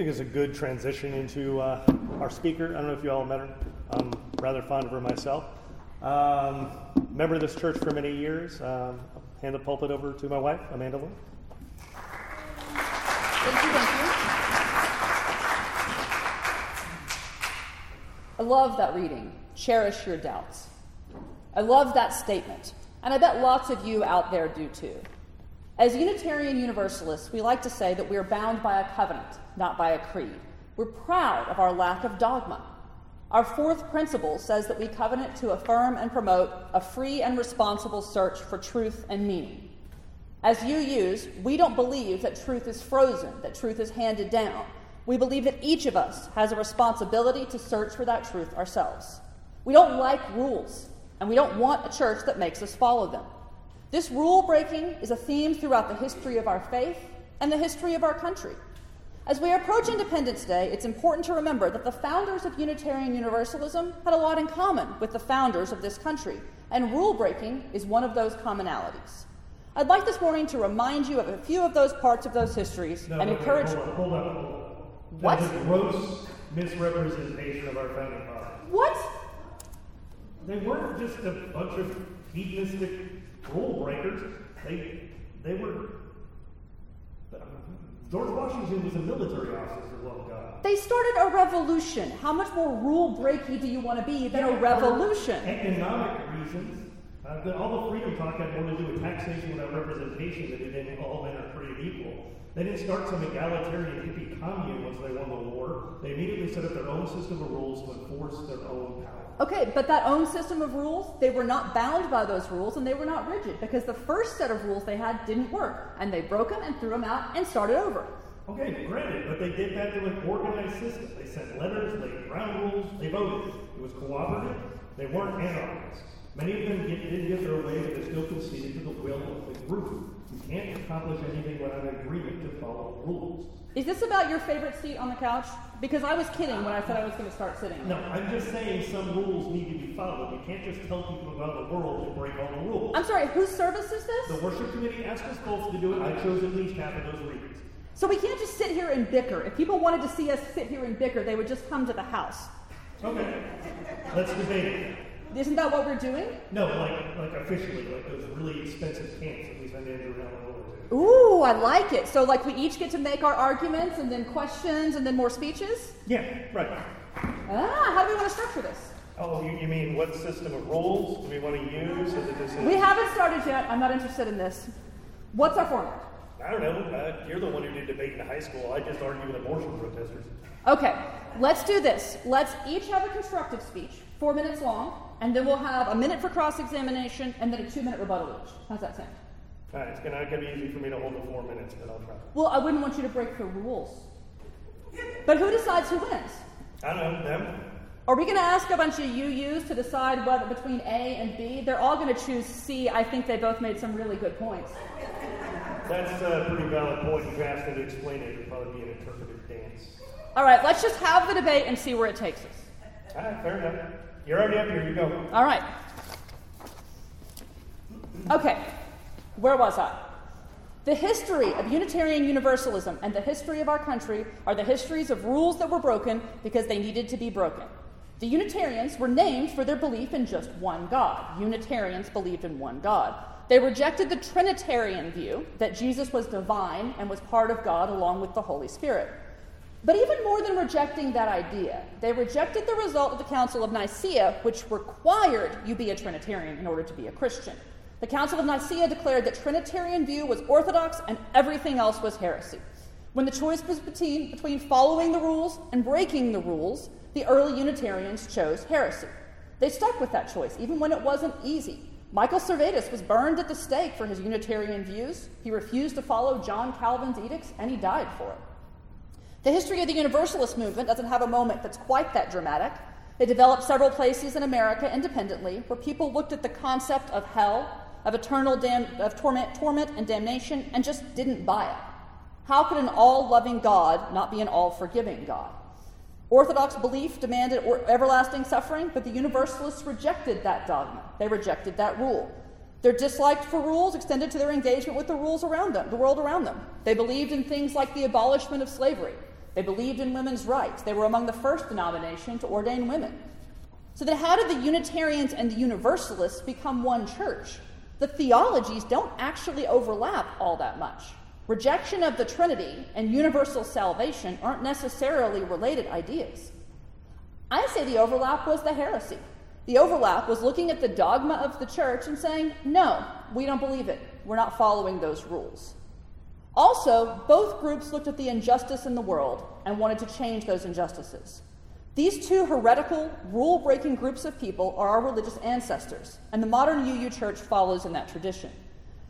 think it's a good transition into our speaker. I don't know if you all met her. I'm rather fond of her myself. Member of this church for many years. I'll hand the pulpit over to my wife, Amanda Lynn. Thank you. I love that reading. Cherish your doubts. I love that statement, and I bet lots of you out there do too. As Unitarian Universalists, we like to say that we are bound by a covenant, not by a creed. We're proud of our lack of dogma. Our fourth principle says that we covenant to affirm and promote a free and responsible search for truth and meaning. As UUs, we don't believe that truth is frozen, that truth is handed down. We believe that each of us has a responsibility to search for that truth ourselves. We don't like rules, and we don't want a church that makes us follow them. This rule-breaking is a theme throughout the history of our faith and the history of our country. As we approach Independence Day, it's important to remember that the founders of Unitarian Universalism had a lot in common with the founders of this country, and rule-breaking is one of those commonalities. I'd like this morning to remind you of a few of those parts of those histories encourage... Hold on. What? That is a gross misrepresentation of our founding fathers. What? They weren't just a bunch of hedonistic rule breakers. They were... George Washington was a military officer for love of God. They started a revolution. How much more rule-breaky do you want to be than a revolution? Economic reasons. All the freedom talk had more to do with taxation without representation than it did all men are created equal. They didn't start some egalitarian hippie commune once they won the war. They immediately set up their own system of rules to enforce their own power. Okay, but that own system of rules, they were not bound by those rules, and they were not rigid, because the first set of rules they had didn't work, and they broke them and threw them out and started over. Okay, granted, but they did that through an organized system. They sent letters, they ground rules, they voted. It was cooperative. They weren't anarchists. Many of them didn't get their way, but they still conceded to the will of the group. You can't accomplish anything without an agreement to follow rules. Is this about your favorite seat on the couch? Because I was kidding when I said I was going to start sitting. No, I'm just saying some rules need to be followed. You can't just tell people about the world and break all the rules. I'm sorry, whose service is this? The worship committee asked us both to do it. I chose at least half of those readings. So we can't just sit here and bicker. If people wanted to see us sit here and bicker, they would just come to the house. Okay, let's debate it. Isn't that what we're doing? No, like officially, like those really expensive camps that we send Andrew Allen over to. Ooh, I like it. So like we each get to make our arguments and then questions and then more speeches? Yeah, right. Ah, how do we want to structure this? Oh, you mean what system of rules do we want to use as a decision? We haven't started yet. I'm not interested in this. What's our format? I don't know. You're the one who did debate in high school. I just argued with abortion protesters. Okay, let's do this. Let's each have a constructive speech, 4 minutes long. And then we'll have a minute for cross-examination and then a 2-minute rebuttal each. How's that sound? All right, it's not going to be easy for me to hold the 4 minutes, but I'll try. Well, I wouldn't want you to break the rules. But who decides who wins? I don't know, them. Are we going to ask a bunch of UUs to decide whether between A and B? They're all going to choose C. I think they both made some really good points. That's a pretty valid point. If you ask them to explain it, it would probably be an interpretive dance. All right, let's just have the debate and see where it takes us. All right, fair enough. You're already up here. You go. All right. Okay. Where was I? The history of Unitarian Universalism and the history of our country are the histories of rules that were broken because they needed to be broken. The Unitarians were named for their belief in just one God. Unitarians believed in one God. They rejected the Trinitarian view that Jesus was divine and was part of God along with the Holy Spirit. But even more than rejecting that idea, they rejected the result of the Council of Nicaea, which required you be a Trinitarian in order to be a Christian. The Council of Nicaea declared that Trinitarian view was orthodox and everything else was heresy. When the choice was between following the rules and breaking the rules, the early Unitarians chose heresy. They stuck with that choice, even when it wasn't easy. Michael Servetus was burned at the stake for his Unitarian views. He refused to follow John Calvin's edicts, and he died for it. The history of the Universalist movement doesn't have a moment that's quite that dramatic. It developed several places in America independently where people looked at the concept of hell, of eternal torment and damnation, and just didn't buy it. How could an all-loving God not be an all-forgiving God? Orthodox belief demanded everlasting suffering, but the Universalists rejected that dogma. They rejected that rule. Their dislike for rules extended to their engagement with the world around them. They believed in things like the abolishment of slavery. They believed in women's rights. They were among the first denomination to ordain women. So then how did the Unitarians and the Universalists become one church? The theologies don't actually overlap all that much. Rejection of the Trinity and universal salvation aren't necessarily related ideas. I say the overlap was the heresy. The overlap was looking at the dogma of the church and saying, no, we don't believe it. We're not following those rules. Also, both groups looked at the injustice in the world and wanted to change those injustices. These two heretical, rule-breaking groups of people are our religious ancestors, and the modern UU Church follows in that tradition.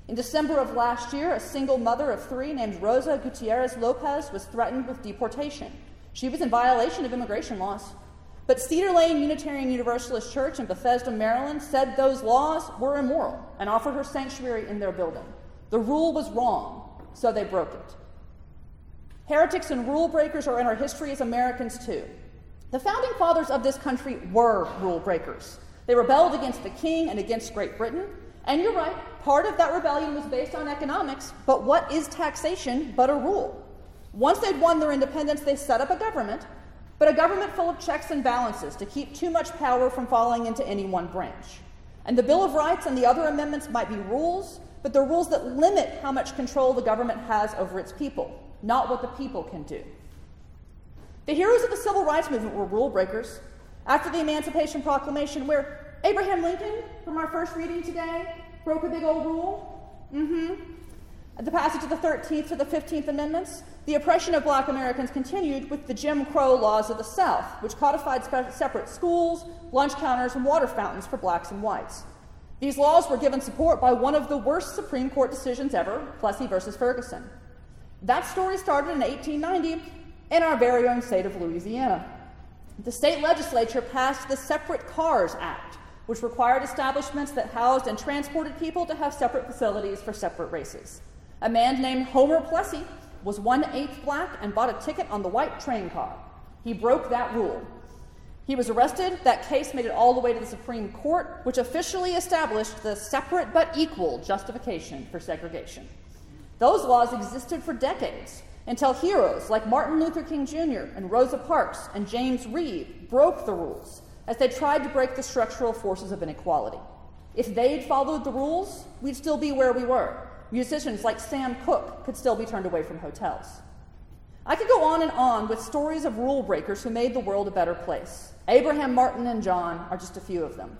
In December of last year, a single mother of three named Rosa Gutierrez Lopez was threatened with deportation. She was in violation of immigration laws. But Cedar Lane Unitarian Universalist Church in Bethesda, Maryland said those laws were immoral and offered her sanctuary in their building. The rule was wrong, so they broke it. Heretics and rule breakers are in our history as Americans too. The founding fathers of this country were rule breakers. They rebelled against the king and against Great Britain. And you're right, part of that rebellion was based on economics, but what is taxation but a rule? Once they'd won their independence, they set up a government, but a government full of checks and balances to keep too much power from falling into any one branch. And the Bill of Rights and the other amendments might be rules, but they're rules that limit how much control the government has over its people, not what the people can do. The heroes of the Civil Rights Movement were rule breakers. After the Emancipation Proclamation, where Abraham Lincoln, from our first reading today, broke a big old rule, the passage of the 13th to the 15th Amendments, the oppression of black Americans continued with the Jim Crow laws of the South, which codified separate schools, lunch counters, and water fountains for blacks and whites. These laws were given support by one of the worst Supreme Court decisions ever, Plessy versus Ferguson. That story started in 1890 in our very own state of Louisiana. The state legislature passed the Separate Cars Act, which required establishments that housed and transported people to have separate facilities for separate races. A man named Homer Plessy was 1/8 black and bought a ticket on the white train car. He broke that rule. He was arrested. That case made it all the way to the Supreme Court, which officially established the separate but equal justification for segregation. Those laws existed for decades until heroes like Martin Luther King Jr. and Rosa Parks and James Reed broke the rules as they tried to break the structural forces of inequality. If they'd followed the rules, we'd still be where we were. Musicians like Sam Cooke could still be turned away from hotels. I could go on and on with stories of rule breakers who made the world a better place. Abraham, Martin, and John are just a few of them.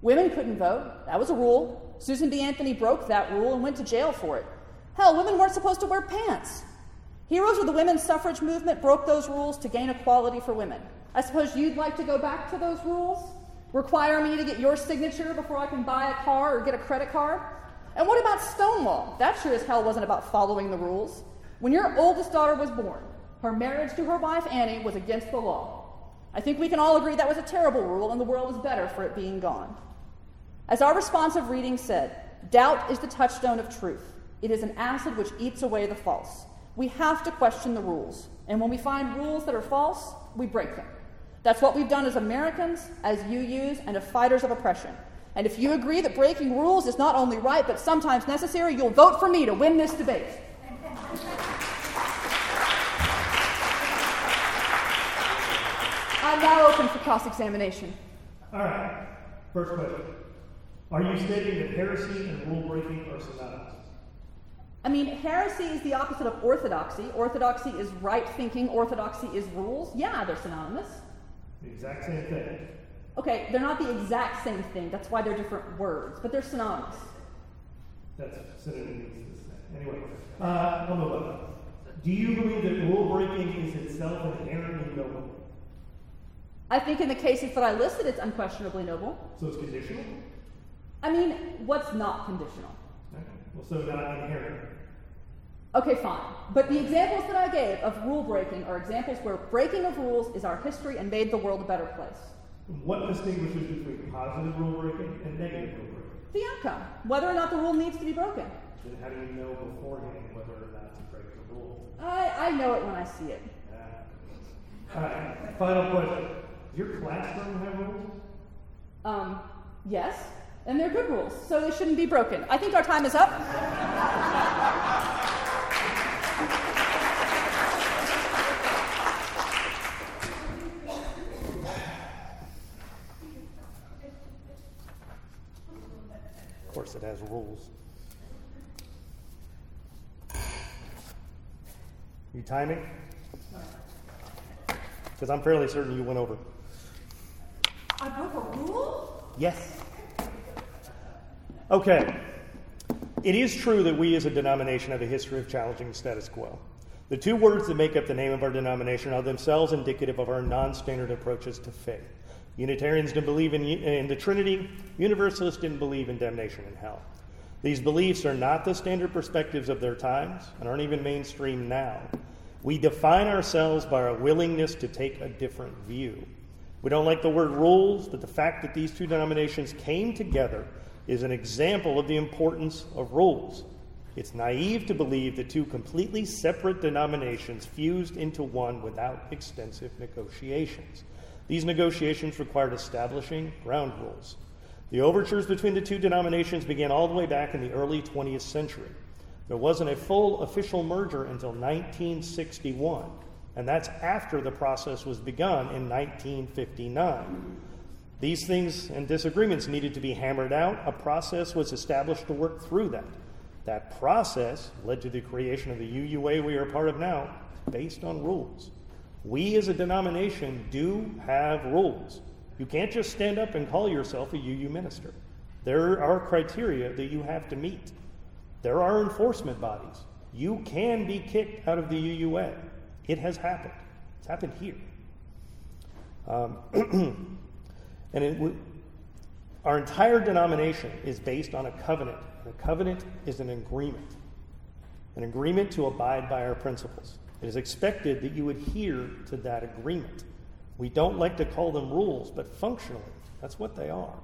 Women couldn't vote. That was a rule. Susan B. Anthony broke that rule and went to jail for it. Hell, women weren't supposed to wear pants. Heroes of the women's suffrage movement broke those rules to gain equality for women. I suppose you'd like to go back to those rules? Require me to get your signature before I can buy a car or get a credit card? And what about Stonewall? That sure as hell wasn't about following the rules. When your oldest daughter was born, her marriage to her wife Annie was against the law. I think we can all agree that was a terrible rule, and the world was better for it being gone. As our responsive reading said, doubt is the touchstone of truth. It is an acid which eats away the false. We have to question the rules, and when we find rules that are false, we break them. That's what we've done as Americans, as UUs, and as fighters of oppression. And if you agree that breaking rules is not only right, but sometimes necessary, you'll vote for me to win this debate. I'm now open for cross-examination. All right. First question. Are you stating that heresy and rule-breaking are synonymous? I mean, heresy is the opposite of orthodoxy. Orthodoxy is right-thinking. Orthodoxy is rules. Yeah, they're synonymous. The exact same thing. Okay, they're not the exact same thing. That's why they're different words, but they're synonymous. That's synonymous. Anyway, number one. Do you believe that rule-breaking is itself inherently noble? I think in the cases that I listed, it's unquestionably noble. So it's conditional? I mean, what's not conditional? Okay. Well, so not inherent. Okay, fine. But the examples that I gave of rule-breaking are examples where breaking of rules is our history and made the world a better place. What distinguishes between positive rule-breaking and negative rule-breaking? The outcome, whether or not the rule needs to be broken. Then how do you know beforehand whether or not to break the rule? I know it when I see it. All right, final question. Does your classroom have rules? Yes, and they're good rules, so they shouldn't be broken. I think our time is up. it has rules. You timing? Because I'm fairly certain you went over. I broke a rule? Yes. Okay. It is true that we as a denomination have a history of challenging the status quo. The two words that make up the name of our denomination are themselves indicative of our non-standard approaches to faith. Unitarians didn't believe in the Trinity. Universalists didn't believe in damnation and hell. These beliefs are not the standard perspectives of their times and aren't even mainstream now. We define ourselves by our willingness to take a different view. We don't like the word rules, but the fact that these two denominations came together is an example of the importance of rules. It's naive to believe that two completely separate denominations fused into one without extensive negotiations. These negotiations required establishing ground rules. The overtures between the two denominations began all the way back in the early 20th century. There wasn't a full official merger until 1961, and that's after the process was begun in 1959. These things and disagreements needed to be hammered out. A process was established to work through that. That process led to the creation of the UUA we are a part of now, based on rules. We as a denomination do have rules. You can't just stand up and call yourself a UU minister. There are criteria that you have to meet. There are enforcement bodies. You can be kicked out of the UUA. It has happened. It's happened here. Our entire denomination is based on a covenant. And a covenant is an agreement to abide by our principles. It is expected that you adhere to that agreement. We don't like to call them rules, but functionally, that's what they are.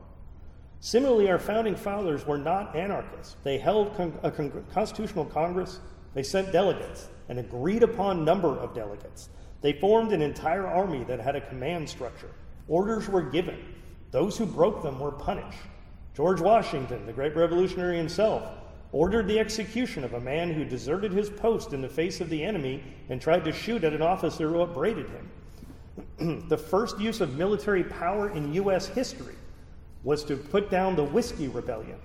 Similarly, our founding fathers were not anarchists. They held a constitutional Congress. They sent delegates, an agreed upon number of delegates. They formed an entire army that had a command structure. Orders were given. Those who broke them were punished. George Washington, the great revolutionary himself, ordered the execution of a man who deserted his post in the face of the enemy and tried to shoot at an officer who upbraided him. The first use of military power in U.S. history was to put down the Whiskey Rebellion,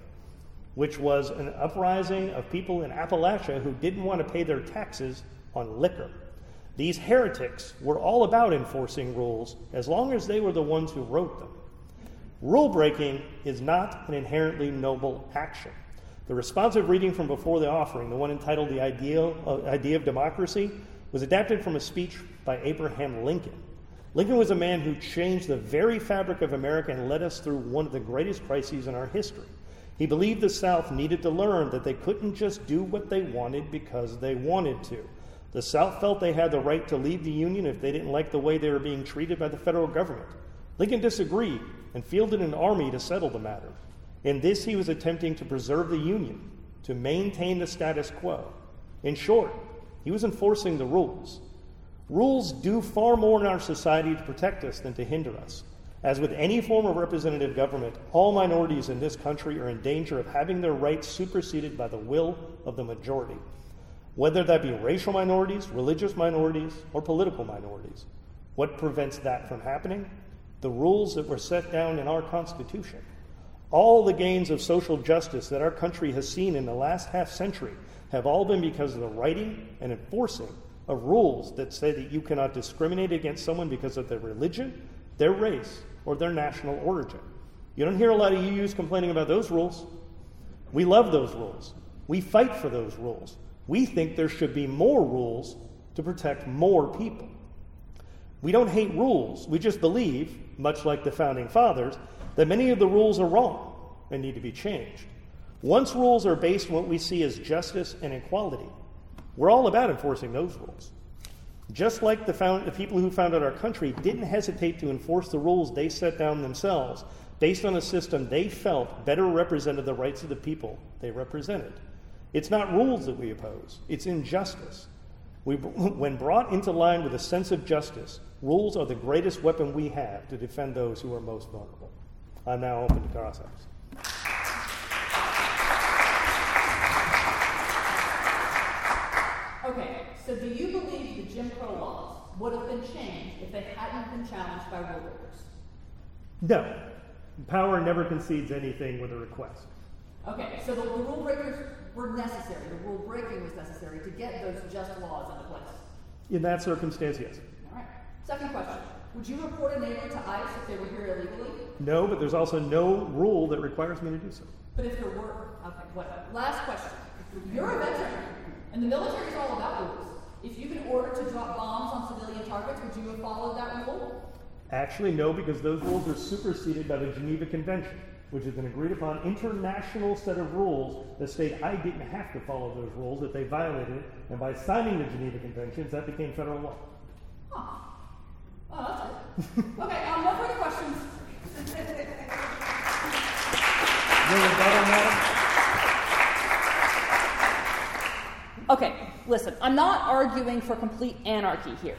which was an uprising of people in Appalachia who didn't want to pay their taxes on liquor. These heretics were all about enforcing rules as long as they were the ones who wrote them. Rule breaking is not an inherently noble action. The responsive reading from Before the Offering, the one entitled The Idea of Democracy, was adapted from a speech by Abraham Lincoln. Lincoln was a man who changed the very fabric of America and led us through one of the greatest crises in our history. He believed the South needed to learn that they couldn't just do what they wanted because they wanted to. The South felt they had the right to leave the Union if they didn't like the way they were being treated by the federal government. Lincoln disagreed and fielded an army to settle the matter. In this, he was attempting to preserve the Union, to maintain the status quo. In short, he was enforcing the rules. Rules do far more in our society to protect us than to hinder us. As with any form of representative government, all minorities in this country are in danger of having their rights superseded by the will of the majority, whether that be racial minorities, religious minorities, or political minorities. What prevents that from happening? The rules that were set down in our Constitution. All the gains of social justice that our country has seen in the last half century have all been because of the writing and enforcing of rules that say that you cannot discriminate against someone because of their religion, their race, or their national origin. You don't hear a lot of UUs complaining about those rules. We love those rules. We fight for those rules. We think there should be more rules to protect more people. We don't hate rules. We just believe, much like the Founding Fathers, that many of the rules are wrong and need to be changed. Once rules are based on what we see as justice and equality, we're all about enforcing those rules. Just like the people who founded our country didn't hesitate to enforce the rules they set down themselves based on a system they felt better represented the rights of the people they represented. It's not rules that we oppose, it's injustice. When brought into line with a sense of justice, rules are the greatest weapon we have to defend those who are most vulnerable. I'm now open to cross-ups. Okay, so do you believe the Jim Crow laws would have been changed if they hadn't been challenged by rule breakers? No. Power never concedes anything with a request. Okay, so the rule breakers were necessary. The rule breaking was necessary to get those just laws into place. In that circumstance, yes. All right. Second question. Would you report a neighbor to ICE if they were here illegally? No, but there's also no rule that requires me to do so. But if there were, okay, whatever. Last question. You're a veteran, and the military is all about rules. If you've been ordered to drop bombs on civilian targets, would you have followed that rule? Actually, no, because those rules are superseded by the Geneva Convention, which is an agreed-upon international set of rules that state I didn't have to follow those rules, that they violated, and by signing the Geneva Conventions, that became federal law. Huh. Oh, that's it. Okay, no further questions. Okay, listen, I'm not arguing for complete anarchy here.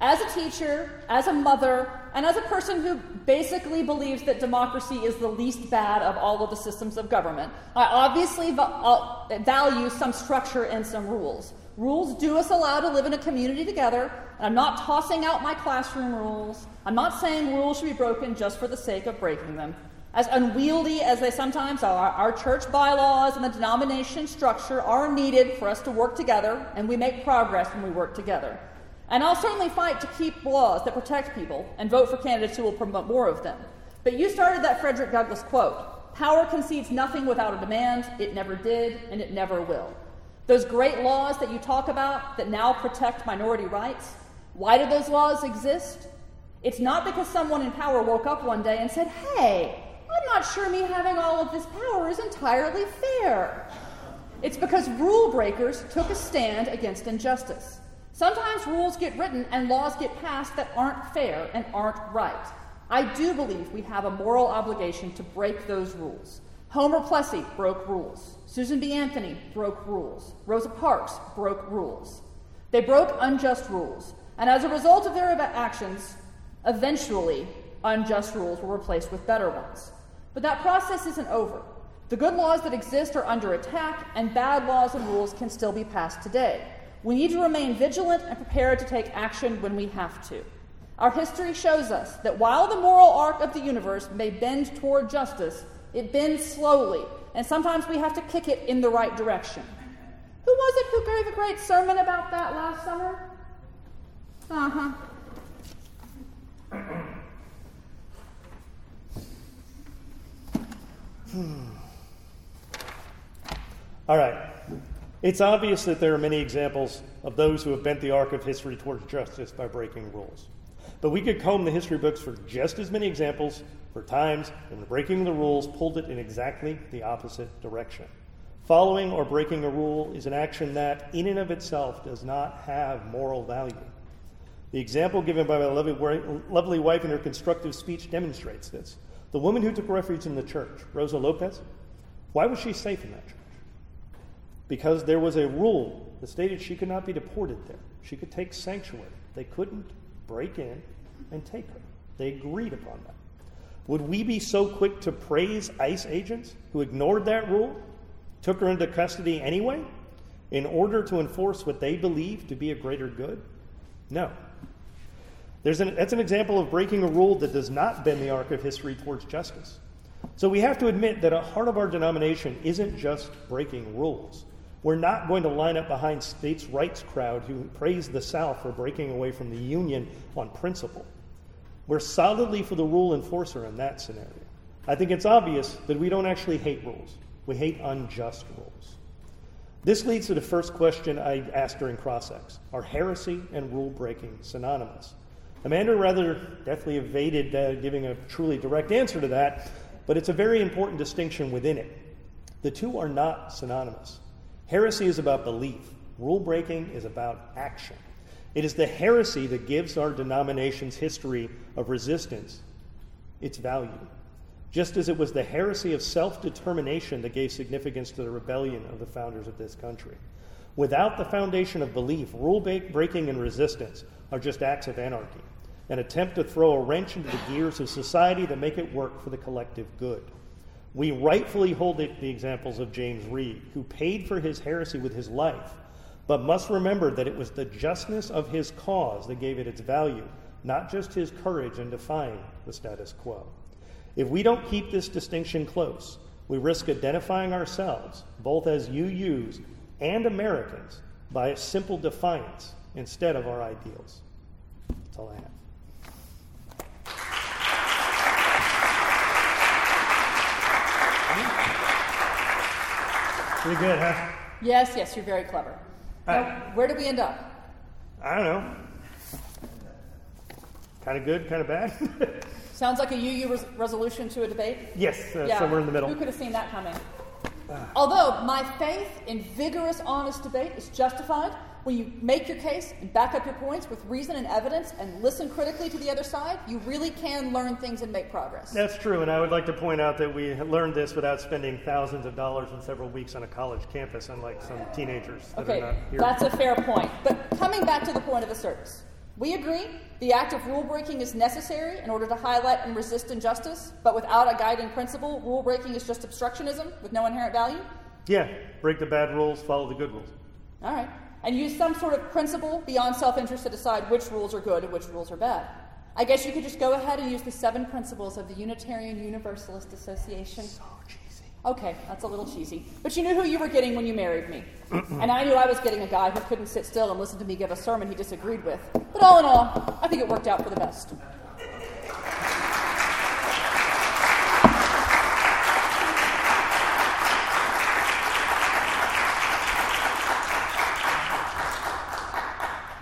As a teacher, as a mother, and as a person who basically believes that democracy is the least bad of all of the systems of government, I obviously value some structure and some rules. Rules do us allow to live in a community together, and I'm not tossing out my classroom rules. I'm not saying rules should be broken just for the sake of breaking them. As unwieldy as they sometimes are, our church bylaws and the denomination structure are needed for us to work together, and we make progress when we work together. And I'll certainly fight to keep laws that protect people and vote for candidates who will promote more of them. But you started that Frederick Douglass quote, "Power concedes nothing without a demand. It never did, and it never will." Those great laws that you talk about that now protect minority rights, why do those laws exist? It's not because someone in power woke up one day and said, "Hey, I'm not sure me having all of this power is entirely fair." It's because rule breakers took a stand against injustice. Sometimes rules get written and laws get passed that aren't fair and aren't right. I do believe we have a moral obligation to break those rules. Homer Plessy broke rules. Susan B. Anthony broke rules. Rosa Parks broke rules. They broke unjust rules, and as a result of their actions, eventually unjust rules were replaced with better ones. But that process isn't over. The good laws that exist are under attack, and bad laws and rules can still be passed today. We need to remain vigilant and prepared to take action when we have to. Our history shows us that while the moral arc of the universe may bend toward justice, it bends slowly, and sometimes we have to kick it in the right direction. Who was it who gave a great sermon about that last summer? All right. It's obvious that there are many examples of those who have bent the arc of history towards justice by breaking rules. But we could comb the history books for just as many examples for times when the breaking of the rules pulled it in exactly the opposite direction. Following or breaking a rule is an action that, in and of itself, does not have moral value. The example given by my lovely wife in her constructive speech demonstrates this. The woman who took refuge in the church, Rosa Lopez, why was she safe in that church? Because there was a rule that stated she could not be deported there. She could take sanctuary. They couldn't break in and take her. They agreed upon that. Would we be so quick to praise ICE agents who ignored that rule, took her into custody anyway, in order to enforce what they believed to be a greater good? No. That's an example of breaking a rule that does not bend the arc of history towards justice. So we have to admit that at the heart of our denomination isn't just breaking rules. We're not going to line up behind states' rights crowd who praise the South for breaking away from the Union on principle. We're solidly for the rule enforcer in that scenario. I think it's obvious that we don't actually hate rules. We hate unjust rules. This leads to the first question I asked during cross-ex. Are heresy and rule-breaking synonymous? Amanda rather deftly evaded giving a truly direct answer to that, but it's a very important distinction within it. The two are not synonymous. Heresy is about belief. Rule-breaking is about action. It is the heresy that gives our denomination's history of resistance its value, just as it was the heresy of self-determination that gave significance to the rebellion of the founders of this country. Without the foundation of belief, rule-breaking and resistance are just acts of anarchy, an attempt to throw a wrench into the gears of society that make it work for the collective good. We rightfully hold the examples of James Reed, who paid for his heresy with his life, but must remember that it was the justness of his cause that gave it its value, not just his courage in defying the status quo. If we don't keep this distinction close, we risk identifying ourselves, both as UUs and Americans, by a simple defiance instead of our ideals. That's all I have. Pretty good, huh? Yes, yes, you're very clever. Now, where did we end up? I don't know. Kind of good, kind of bad. Sounds like a UU resolution to a debate? Yes, somewhere in the middle. Who could have seen that coming? Although my faith in vigorous, honest debate is justified when you make your case and back up your points with reason and evidence and listen critically to the other side, you really can learn things and make progress. That's true, and I would like to point out that we learned this without spending thousands of dollars in several weeks on a college campus, unlike some teenagers that are not here. That's a fair point. But coming back to the point of the service, we agree the act of rule-breaking is necessary in order to highlight and resist injustice, but without a guiding principle, rule-breaking is just obstructionism with no inherent value? Yeah. Break the bad rules, follow the good rules. All right. And use some sort of principle beyond self-interest to decide which rules are good and which rules are bad. I guess you could just go ahead and use the 7 principles of the Unitarian Universalist Association. So cheesy. Okay, that's a little cheesy. But you knew who you were getting when you married me. And I knew I was getting a guy who couldn't sit still and listen to me give a sermon he disagreed with. But all in all, I think it worked out for the best.